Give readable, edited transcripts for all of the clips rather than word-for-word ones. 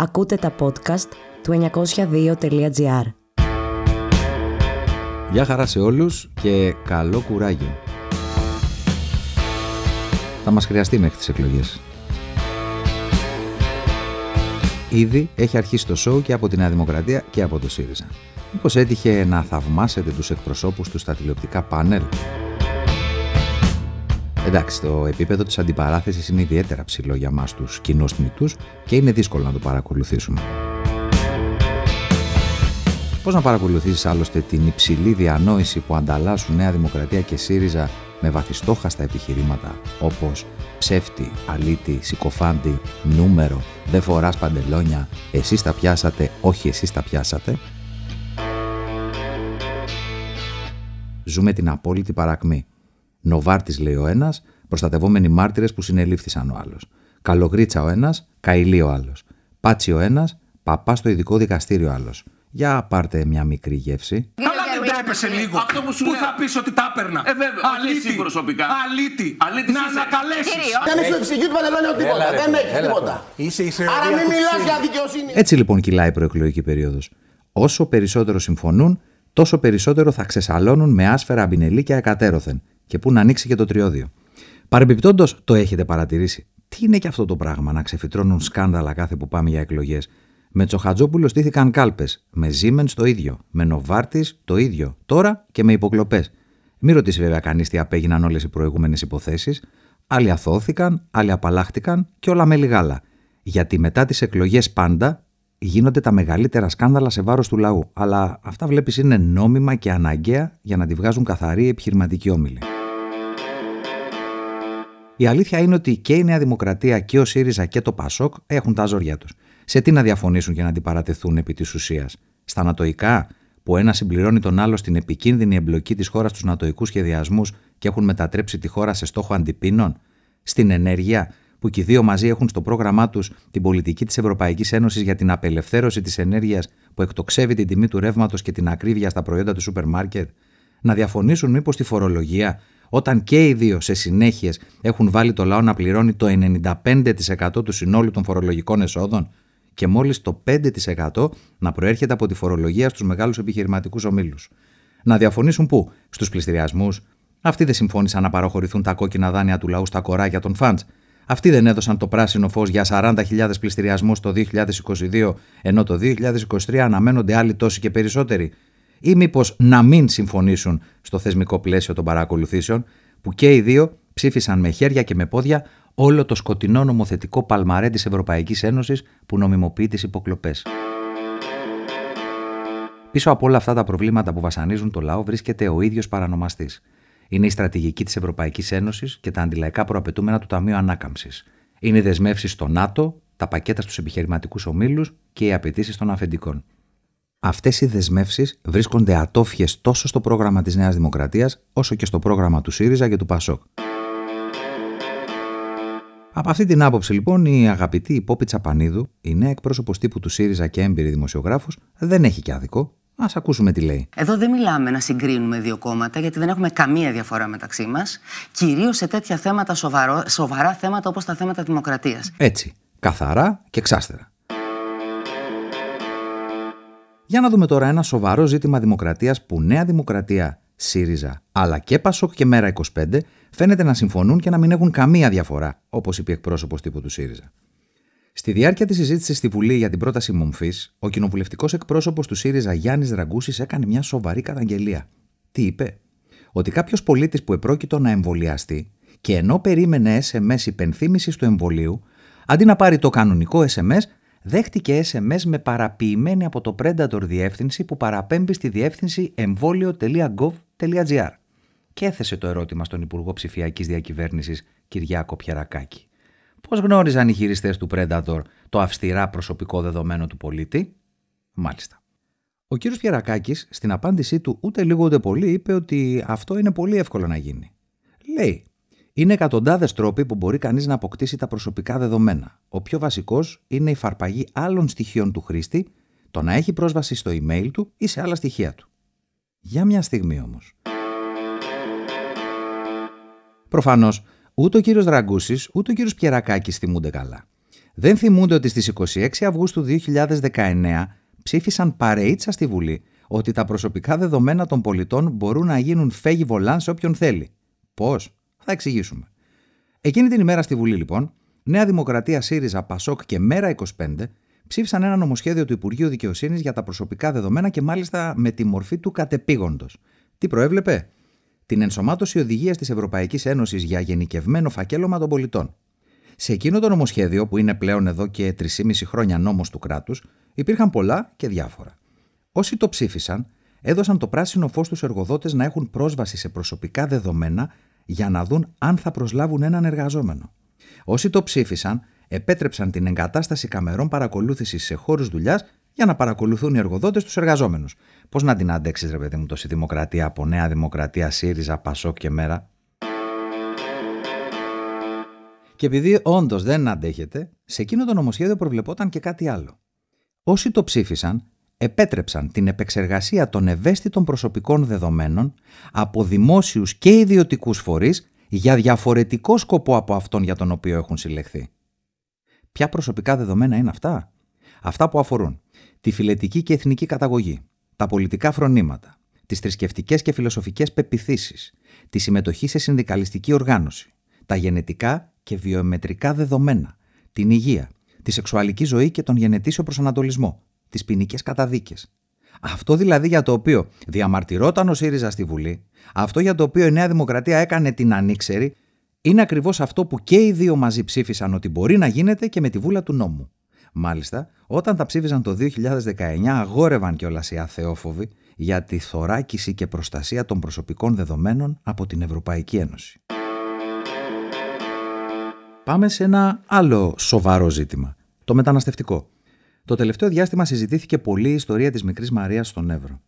Ακούτε τα podcast του 902.gr. Γεια χαρά σε όλους και καλό κουράγιο. Θα μας χρειαστεί μέχρι τις εκλογές. Ήδη έχει αρχίσει το σόου και από τη Νέα Δημοκρατία και από το ΣΥΡΙΖΑ. Μήπως έτυχε να θαυμάσετε τους εκπροσώπους του στα τηλεοπτικά πάνελ? Εντάξει, το επίπεδο της αντιπαράθεσης είναι ιδιαίτερα ψηλό για μας τους κοινόστιμητούς και είναι δύσκολο να το παρακολουθήσουμε. Πώς να παρακολουθήσεις άλλωστε την υψηλή διανόηση που ανταλλάσσουν Νέα Δημοκρατία και ΣΥΡΙΖΑ με βαθιστόχαστα επιχειρήματα όπως ψεύτη, αλήτη, συκοφάντη, νούμερο, δεν φοράς παντελόνια, εσείς τα πιάσατε, όχι εσείς τα πιάσατε? Ζούμε την απόλυτη παρακμή. Νοβάρτης, λέει ο ένας, προστατευόμενοι μάρτυρες που συνελήφθησαν ο άλλος. Καλογρίτσα ο ένας, καηλή ο άλλος. Πάτσι ο ένας, παπά στο ειδικό δικαστήριο ο άλλος. Για πάρτε μια μικρή γεύση. Καλά, δεν τα έπεσε λίγο. Αυτό που σου λέω. Πού θα πεις ότι τα έπαιρνα? Βέβαια. Αλήτη. Προσωπικά. Αλήτη. Να ανακαλέσεις. Κανείς σου εξηγεί του Πανελλώνιου τίποτα. Δεν έχεις τίποτα. Άρα μην μιλάς για δικαιοσύνη. Έτσι λοιπόν κυλάει η προεκλογική περίοδος. Όσο περισσότερο συμφωνούν, τόσο περισσότερο θα ξεσαλώνουν με άσφαιρα μπινελίκια εκατέρωθεν. Και πού να ανοίξει και το Τριώδιο. Παρεμπιπτόντως, το έχετε παρατηρήσει? Τι είναι και αυτό το πράγμα να ξεφυτρώνουν σκάνδαλα κάθε που πάμε για εκλογές? Με Τσοχατζόπουλο στήθηκαν κάλπες. Με Ζήμενς το ίδιο. Με Νοβάρτης το ίδιο. Τώρα και με υποκλοπές. Μην ρωτήσει βέβαια κανείς τι απέγιναν όλες οι προηγούμενες υποθέσεις. Άλλοι αθώθηκαν, άλλοι απαλλάχτηκαν και όλα με λιγάλα. Γιατί μετά τις εκλογές πάντα γίνονται τα μεγαλύτερα σκάνδαλα σε βάρος του λαού. Αλλά αυτά βλέπεις είναι νόμιμα και αναγκαία για να τη βγάζουν καθαρή επιχειρηματική όμιλη. Η αλήθεια είναι ότι και η Νέα Δημοκρατία και ο ΣΥΡΙΖΑ και το ΠΑΣΟΚ έχουν τα ζόρια τους. Σε τι να διαφωνήσουν και να αντιπαρατεθούν επί της ουσίας? Στα νατοϊκά, που ένα συμπληρώνει τον άλλο στην επικίνδυνη εμπλοκή της χώρας στους νατοϊκούς σχεδιασμούς και έχουν μετατρέψει τη χώρα σε στόχο αντιπίνων? Στην ενέργεια, που και οι δύο μαζί έχουν στο πρόγραμμά τους την πολιτική της Ευρωπαϊκής Ένωσης για την απελευθέρωση της ενέργειας που εκτοξεύει την τιμή του ρεύματος και την ακρίβεια στα προϊόντα του σούπερ μάρκετ? Να διαφωνήσουν μήπως τη φορολογία, όταν και οι δύο σε συνέχειες έχουν βάλει το λαό να πληρώνει το 95% του συνόλου των φορολογικών εσόδων και μόλις το 5% να προέρχεται από τη φορολογία στους μεγάλους επιχειρηματικούς ομίλους? Να διαφωνήσουν πού? Στους πληστηριασμούς? Αυτοί δεν συμφώνησαν να παραχωρηθούν τα κόκκινα δάνεια του λαού στα κοράκια των φαντς. Αυτοί δεν έδωσαν το πράσινο φως για 40.000 πληστηριασμούς το 2022, ενώ το 2023 αναμένονται άλλοι τόσοι και περισσότεροι? Ή μήπως να μην συμφωνήσουν στο θεσμικό πλαίσιο των παρακολουθήσεων, που και οι δύο ψήφισαν με χέρια και με πόδια όλο το σκοτεινό νομοθετικό παλμαρέ της Ευρωπαϊκής Ένωσης που νομιμοποιεί τις υποκλοπές? Πίσω από όλα αυτά τα προβλήματα που βασανίζουν το λαό βρίσκεται ο ίδιος παρανομαστής. Είναι η στρατηγική της Ευρωπαϊκής Ένωσης και τα αντιλαϊκά προαπαιτούμενα του Ταμείου Ανάκαμψης. Είναι οι δεσμεύσεις στο ΝΑΤΟ, τα πακέτα στους επιχειρηματικούς ομίλους και οι απαιτήσεις των αφεντικών. Αυτές οι δεσμεύσεις βρίσκονται ατόφιες τόσο στο πρόγραμμα της Νέας Δημοκρατίας, όσο και στο πρόγραμμα του ΣΥΡΙΖΑ και του ΠΑΣΟΚ. Από αυτή την άποψη, λοιπόν, η αγαπητή Πόπη Τσαπανίδου, η νέα εκπρόσωπος τύπου του ΣΥΡΙΖΑ και έμπειρη δημοσιογράφος, δεν έχει και άδικο. Ας ακούσουμε τι λέει. Εδώ δεν μιλάμε να συγκρίνουμε δύο κόμματα, γιατί δεν έχουμε καμία διαφορά μεταξύ μας, κυρίως σε τέτοια θέματα, σοβαρά θέματα όπως τα θέματα δημοκρατίας. Έτσι, καθαρά και εξάστερα. Για να δούμε τώρα ένα σοβαρό ζήτημα δημοκρατίας που Νέα Δημοκρατία, ΣΥΡΙΖΑ, αλλά και ΠΑΣΟΚ και ΜΕΡΑ25 φαίνεται να συμφωνούν και να μην έχουν καμία διαφορά, όπως είπε εκπρόσωπος τύπου του ΣΥΡΙΖΑ. Στη διάρκεια της συζήτησης στη Βουλή για την πρόταση μομφής, ο κοινοβουλευτικός εκπρόσωπος του ΣΥΡΙΖΑ Γιάννης Δραγκούσης έκανε μια σοβαρή καταγγελία. Τι είπε? Ότι κάποιος πολίτης που επρόκειτο να εμβολιαστεί και ενώ περίμενε SMS υπενθύμησης του εμβολίου, αντί να πάρει το κανονικό SMS, δέχτηκε SMS με παραποιημένη από το Predator διεύθυνση που παραπέμπει στη διεύθυνση εμβόλιο.gov.gr και έθεσε το ερώτημα στον Υπουργό Ψηφιακής Διακυβέρνησης Κυριάκο Πιερακάκη. Πώς γνώριζαν οι χειριστές του Predator το αυστηρά προσωπικό δεδομένο του πολίτη? Μάλιστα. Ο κ. Πιερακάκης στην απάντησή του ούτε λίγο ούτε πολύ είπε ότι αυτό είναι πολύ εύκολο να γίνει. Λέει: είναι εκατοντάδες τρόποι που μπορεί κανείς να αποκτήσει τα προσωπικά δεδομένα. Ο πιο βασικός είναι η φαρπαγή άλλων στοιχείων του χρήστη, το να έχει πρόσβαση στο email του ή σε άλλα στοιχεία του. Για μια στιγμή όμως. Προφανώς, ούτε ο κύριος Δραγκούσης, ούτε ο κύριος Πιερακάκης θυμούνται καλά. δεν θυμούνται ότι στις 26 Αυγούστου 2019 ψήφισαν παρεΐτσα στη Βουλή ότι τα προσωπικά δεδομένα των πολιτών μπορούν να γίνουν φέγι βολάν σε όποιον θέλει. Πώς? Θα εξηγήσουμε. Εκείνη την ημέρα στη Βουλή, λοιπόν, Νέα Δημοκρατία, ΣΥΡΙΖΑ, ΠΑΣΟΚ και ΜΕΡΑ25 ψήφισαν ένα νομοσχέδιο του Υπουργείου Δικαιοσύνης για τα προσωπικά δεδομένα και μάλιστα με τη μορφή του κατεπήγοντος. Τι προέβλεπε? Την ενσωμάτωση οδηγίας της Ευρωπαϊκής Ένωσης για γενικευμένο φακέλωμα των πολιτών. Σε εκείνο το νομοσχέδιο, που είναι πλέον εδώ και 3,5 χρόνια νόμος του κράτους, υπήρχαν πολλά και διάφορα. Όσοι το ψήφισαν, έδωσαν το πράσινο φως στους εργοδότες να έχουν πρόσβαση σε προσωπικά δεδομένα για να δουν αν θα προσλάβουν έναν εργαζόμενο. Όσοι το ψήφισαν, επέτρεψαν την εγκατάσταση καμερών παρακολούθησης σε χώρους δουλειάς για να παρακολουθούν οι εργοδότες τους εργαζόμενους. Πώς να την αντέξεις, ρε παιδί μου, τόση δημοκρατία από Νέα Δημοκρατία, ΣΥΡΙΖΑ, ΠΑΣΟΚ και ΜΕΡΑ? Και επειδή όντως δεν αντέχεται, σε εκείνο το νομοσχέδιο προβλεπόταν και κάτι άλλο. Όσοι το ψήφισαν, επέτρεψαν την επεξεργασία των ευαίσθητων προσωπικών δεδομένων από δημόσιους και ιδιωτικούς φορείς για διαφορετικό σκοπό από αυτόν για τον οποίο έχουν συλλεχθεί. Ποια προσωπικά δεδομένα είναι αυτά? Αυτά που αφορούν τη φυλετική και εθνική καταγωγή, τα πολιτικά φρονήματα, τις θρησκευτικές και φιλοσοφικές πεπιθήσεις, τη συμμετοχή σε συνδικαλιστική οργάνωση, τα γενετικά και βιομετρικά δεδομένα, την υγεία, τη σεξουαλική ζωή και τον γενετήσιο προσανατολισμό, τις ποινικές καταδίκες. Αυτό δηλαδή για το οποίο διαμαρτυρόταν ο ΣΥΡΙΖΑ στη Βουλή, αυτό για το οποίο η Νέα Δημοκρατία έκανε την ανήξερη, είναι ακριβώς αυτό που και οι δύο μαζί ψήφισαν ότι μπορεί να γίνεται και με τη βούλα του νόμου. Μάλιστα, όταν τα ψήφισαν το 2019, αγόρευαν κιόλας οι αθεόφοβοι για τη θωράκιση και προστασία των προσωπικών δεδομένων από την Ευρωπαϊκή Ένωση. Πάμε σε ένα άλλο σοβαρό ζήτημα, το μεταναστευτικό. Το τελευταίο διάστημα συζητήθηκε πολύ η ιστορία της μικρής Μαρίας στον Εύρο.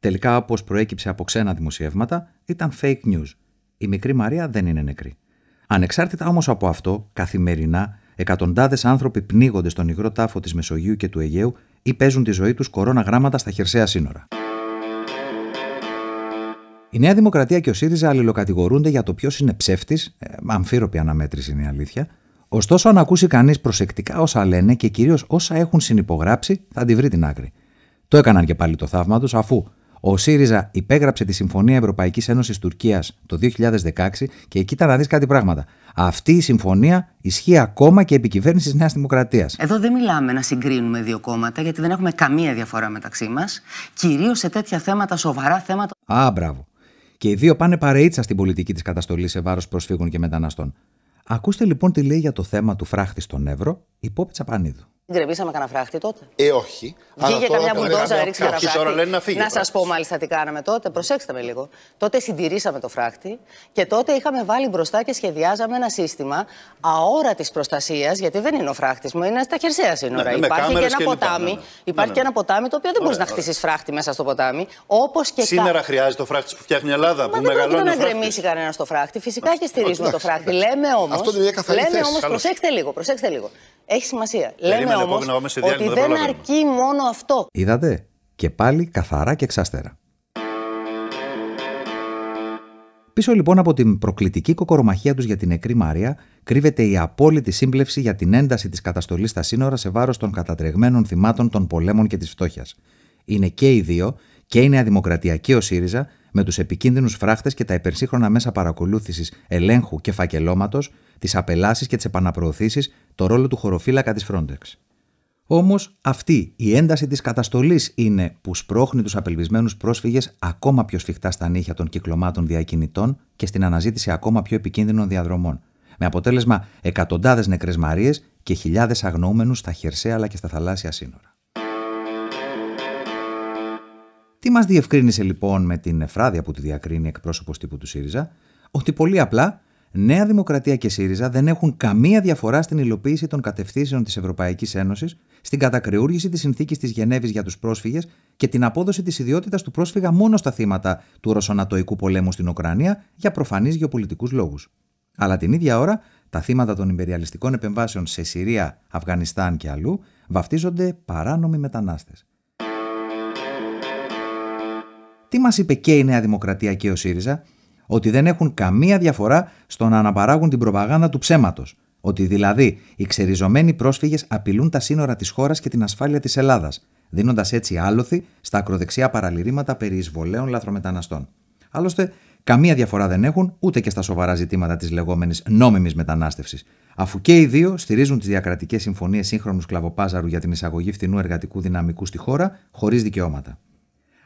Τελικά, όπως προέκυψε από ξένα δημοσιεύματα, ήταν fake news. Η μικρή Μαρία δεν είναι νεκρή. Ανεξάρτητα όμως από αυτό, καθημερινά εκατοντάδες άνθρωποι πνίγονται στον υγρό τάφο της Μεσογείου και του Αιγαίου ή παίζουν τη ζωή τους κορώνα γράμματα στα χερσαία σύνορα. Η Νέα Δημοκρατία και ο ΣΥΡΙΖΑ αλληλοκατηγορούνται για το ποιος είναι ψεύτης, αμφίροπη αναμέτρηση είναι η αλήθεια. Ωστόσο, αν ακούσει κανείς προσεκτικά όσα λένε και κυρίως όσα έχουν συνυπογράψει, θα τη βρει την άκρη. Το έκαναν και πάλι το θαύμα τους, αφού ο ΣΥΡΙΖΑ υπέγραψε τη Συμφωνία Ευρωπαϊκής Ένωσης Τουρκίας το 2016 και εκεί ήταν να δεις κάτι πράγματα. Αυτή η συμφωνία ισχύει ακόμα και επί κυβέρνησης Νέας Δημοκρατίας. Εδώ δεν μιλάμε να συγκρίνουμε δύο κόμματα, γιατί δεν έχουμε καμία διαφορά μεταξύ μας, κυρίως σε τέτοια θέματα, σοβαρά θέματα. Α, μπράβο. Και οι δύο πάνε παρεΐτσα στην πολιτική της καταστολής σε βάρος προσφύγων και μεταναστών. Ακούστε λοιπόν τι λέει για το θέμα του φράχτη στον Εύρο η Πόπη Τσαπανίδου. Γκρεμίσαμε κανένα φράχτη τότε? Όχι. Βγήκε καμιά μπουλντόζα να ρίξει κανένα φράχτη? Να σας πω μάλιστα τι κάναμε τότε. Προσέξτε με λίγο. Τότε συντηρήσαμε το φράχτη και τότε είχαμε βάλει μπροστά και σχεδιάζαμε ένα σύστημα αόρατης προστασίας, γιατί δεν είναι ο φράχτης μου, είναι στα χερσαία σύνορα. Υπάρχει και ένα ποτάμι. Υπάρχει και ένα ποτάμι το οποίο δεν μπορείς να χτίσεις φράχτη μέσα στο ποτάμι. Όπως και σήμερα χρειάζεται ο φράχτης που φτιάχνει η Ελλάδα. Δεν πρόκειται να γκρεμίσει κανένα το φράχτη. Φυσικά και στηρίζουμε το φράχτη. Λέμε όμως, προσέξτε λίγο. Έχει σημασία. Λέμε όμως ότι δεν αρκεί μόνο αυτό. Είδατε, και πάλι καθαρά και εξάστερα. Πίσω λοιπόν από την προκλητική κοκορομαχία τους για την νεκρή Μαρία κρύβεται η απόλυτη σύμπλευση για την ένταση της καταστολής στα σύνορα σε βάρος των κατατρεγμένων θυμάτων των πολέμων και της φτώχειας. Είναι και οι δύο, και η Νέα Δημοκρατία και ο ΣΥΡΙΖΑ, με τους επικίνδυνους φράχτες και τα υπερσύγχρονα μέσα παρακολούθησης, ελέγχου και φακελώματος, τις απελάσεις και τις επαναπροωθήσεις, το ρόλο του χωροφύλακα της Frontex. Όμως αυτή η ένταση της καταστολής είναι που σπρώχνει τους απελπισμένους πρόσφυγες ακόμα πιο σφιχτά στα νύχια των κυκλωμάτων διακινητών και στην αναζήτηση ακόμα πιο επικίνδυνων διαδρομών, με αποτέλεσμα εκατοντάδες νεκρές Μαρίες και χιλιάδες αγνοούμενους στα χερσαία αλλά και στα θαλάσσια σύνορα. Τι μας διευκρίνησε λοιπόν με την εφράδια που τη διακρίνει εκπρόσωπος τύπου του ΣΥΡΙΖΑ? Ότι πολύ απλά Νέα Δημοκρατία και ΣΥΡΙΖΑ δεν έχουν καμία διαφορά στην υλοποίηση των κατευθύνσεων της Ευρωπαϊκής Ένωσης, στην κατακριούργηση της συνθήκης της Γενέβης για τους πρόσφυγες και την απόδοση της ιδιότητας του πρόσφυγα μόνο στα θύματα του ρωσονατοϊκού πολέμου στην Ουκρανία για προφανείς γεωπολιτικούς λόγους. Αλλά την ίδια ώρα, τα θύματα των ιμπεριαλιστικών επεμβάσεων σε Συρία, Αφγανιστάν και αλλού βαφτίζονται παράνομοι μετανάστες. Τι μας είπε και η Νέα Δημοκρατία και ο ΣΥΡΙΖΑ? Ότι δεν έχουν καμία διαφορά στο να αναπαράγουν την προπαγάνδα του ψέματος, Ότι δηλαδή οι ξεριζωμένοι πρόσφυγες απειλούν τα σύνορα της χώρας και την ασφάλεια της Ελλάδας, δίνοντας έτσι άλοθη στα ακροδεξιά παραλυρήματα περί εισβολέων λαθρομεταναστών. Άλλωστε, καμία διαφορά δεν έχουν ούτε και στα σοβαρά ζητήματα της λεγόμενης νόμιμης μετανάστευσης, αφού και οι δύο στηρίζουν τις διακρατικές συμφωνίες σύγχρονου σκλαβοπάζαρου για την εισαγωγή φθηνού εργατικού δυναμικού στη χώρα χωρίς δικαιώματα.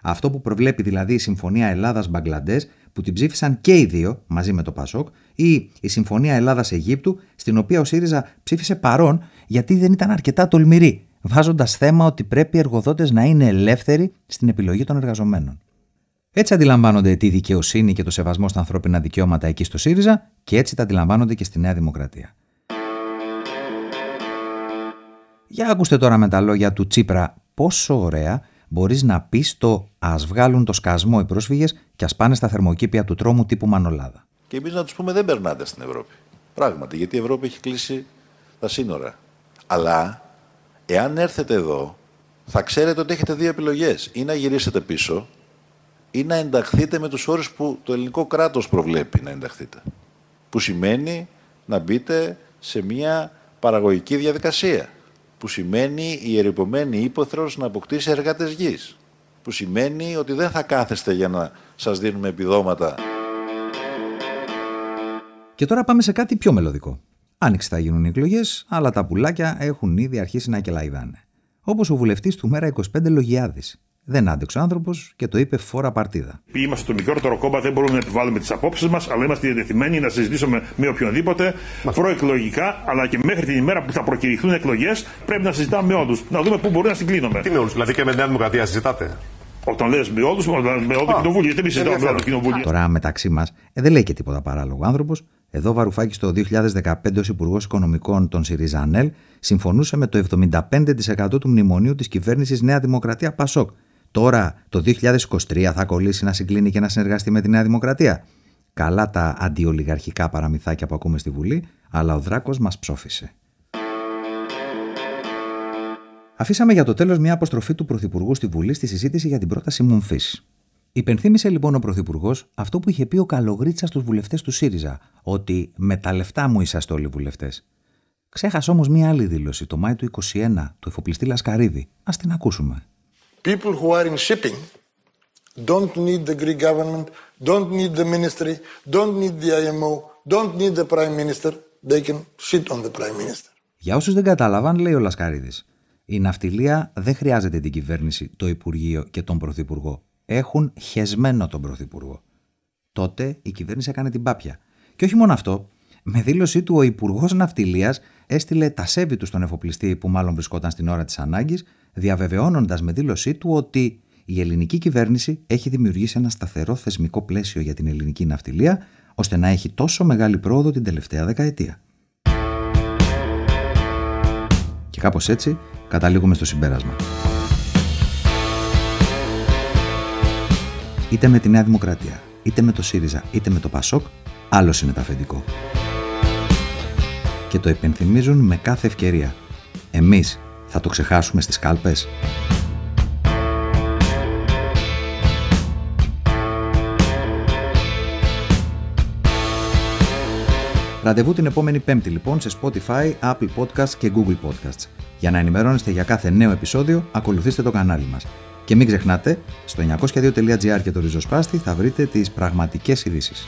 Αυτό που προβλέπει δηλαδή η Συμφωνία Ελλάδας-Μπαγκλαντές, που την ψήφισαν και οι δύο μαζί με το ΠΑΣΟΚ, ή η Συμφωνία Ελλάδας-Αιγύπτου, στην οποία ο ΣΥΡΙΖΑ ψήφισε παρών γιατί δεν ήταν αρκετά τολμηρή, βάζοντας θέμα ότι πρέπει οι εργοδότες να είναι ελεύθεροι στην επιλογή των εργαζομένων. Έτσι αντιλαμβάνονται τη δικαιοσύνη και το σεβασμό στα ανθρώπινα δικαιώματα εκεί στο ΣΥΡΙΖΑ, και έτσι τα αντιλαμβάνονται και στη Νέα Δημοκρατία. Για ακούστε τώρα με τα λόγια του Τσίπρα πόσο ωραία μπορείς να πεις το «Ας βγάλουν το σκασμό οι πρόσφυγες και ας πάνε στα θερμοκήπια του τρόμου τύπου Μανολάδα». Και εμείς να τους πούμε δεν περνάτε στην Ευρώπη. Πράγματι, γιατί η Ευρώπη έχει κλείσει τα σύνορα. Αλλά εάν έρθετε εδώ θα ξέρετε ότι έχετε δύο επιλογές. Ή να γυρίσετε πίσω ή να ενταχθείτε με τους όρους που το ελληνικό κράτος προβλέπει να ενταχθείτε. Που σημαίνει να μπείτε σε μια παραγωγική διαδικασία. Που σημαίνει η ερειπωμένη ύπωθρος να αποκτήσει εργάτες γης. Που σημαίνει ότι δεν θα κάθεστε για να σας δίνουμε επιδόματα. Και τώρα πάμε σε κάτι πιο μελωδικό. Άνοιξη θα γίνουν οι εκλογές, αλλά τα πουλάκια έχουν ήδη αρχίσει να κελαϊδάνε. Όπως ο βουλευτής του ΜΕΡΑ25 Λογιάδης. Δεν άντεξε ο άνθρωπος και το είπε φόρα παρτίδα. Είμαστε το μικρότερο κόμμα, δεν μπορούμε να επιβάλλουμε τις απόψεις μας, αλλά είμαστε διατεθειμένοι να συζητήσουμε με οποιονδήποτε προεκλογικά, αλλά και μέχρι την ημέρα που θα προκηρυχθούν εκλογές, πρέπει να συζητάμε με όλους. Να δούμε πού μπορούμε να συγκλίνουμε. Τι με όλους, δηλαδή και με Νέα Δημοκρατία συζητάτε. Όταν λες με όλους, με όλο το κοινοβούλιο, γιατί εμείς συζητάμε με όλο το κοινοβούλιο. Τώρα μεταξύ μας δεν λέει και τίποτα παράλογο άνθρωπος. Εδώ Βαρουφάκης το 2015 ως Υπουργός Οικονομικών των ΣΥΡΙΖΑΝΕΛ συμφωνούσε με το 75% του μνημονίου της κυβέρνησης Νέα Δημοκρατία ΠΑΣΟΚ. Τώρα, το 2023 θα κολλήσει να συγκλίνει και να συνεργαστεί με τη Νέα Δημοκρατία. Καλά τα αντιολιγαρχικά παραμυθάκια που ακούμε στη Βουλή, αλλά ο Δράκος μας ψόφισε. Αφήσαμε για το τέλος μια αποστροφή του Πρωθυπουργού στη Βουλή στη συζήτηση για την πρόταση μομφής. Υπενθύμησε λοιπόν ο Πρωθυπουργός αυτό που είχε πει ο Καλογρίτσας στους βουλευτές του ΣΥΡΙΖΑ, ότι με τα λεφτά μου είσαστε όλοι βουλευτές. Ξέχασε όμως μια άλλη δήλωση το Μάη του 2021 του εφοπλιστή Λασκαρίδη. Ας την ακούσουμε. People who are in shipping don't need the Greek government, don't need the ministry, don't need the IMO, don't need the prime minister. They can sit on the prime minister. Για όσους δεν κατάλαβαν, λέει ο Λασκαρίδης, η ναυτιλία δεν χρειάζεται την κυβέρνηση, το Υπουργείο και τον Πρωθυπουργό. Έχουν χεσμένο τον Πρωθυπουργό. Τότε η κυβέρνηση έκανε την πάπια. Και όχι μόνο αυτό, με δήλωσή του ο Υπουργός Ναυτιλίας έστειλε τα σέβη του στον εφοπλιστή που μάλλον βρισκόταν στην ώρα της ανάγκης, διαβεβαιώνοντας με δήλωσή του ότι η ελληνική κυβέρνηση έχει δημιουργήσει ένα σταθερό θεσμικό πλαίσιο για την ελληνική ναυτιλία, ώστε να έχει τόσο μεγάλη πρόοδο την τελευταία δεκαετία. Και κάπως έτσι καταλήγουμε στο συμπέρασμα. Είτε με τη Νέα Δημοκρατία, είτε με το ΣΥΡΙΖΑ, είτε με το ΠΑΣΟΚ, άλλος είναι το αφεντικό. Και το υπενθυμίζουν με κάθε ευκαιρία. Εμείς θα το ξεχάσουμε στις κάλπες. Ραντεβού την επόμενη Πέμπτη λοιπόν σε Spotify, Apple Podcasts και Google Podcasts. Για να ενημερώνεστε για κάθε νέο επεισόδιο, ακολουθήστε το κανάλι μας. Και μην ξεχνάτε, στο 902.gr και το ριζοσπάστη θα βρείτε τις πραγματικές ειδήσεις.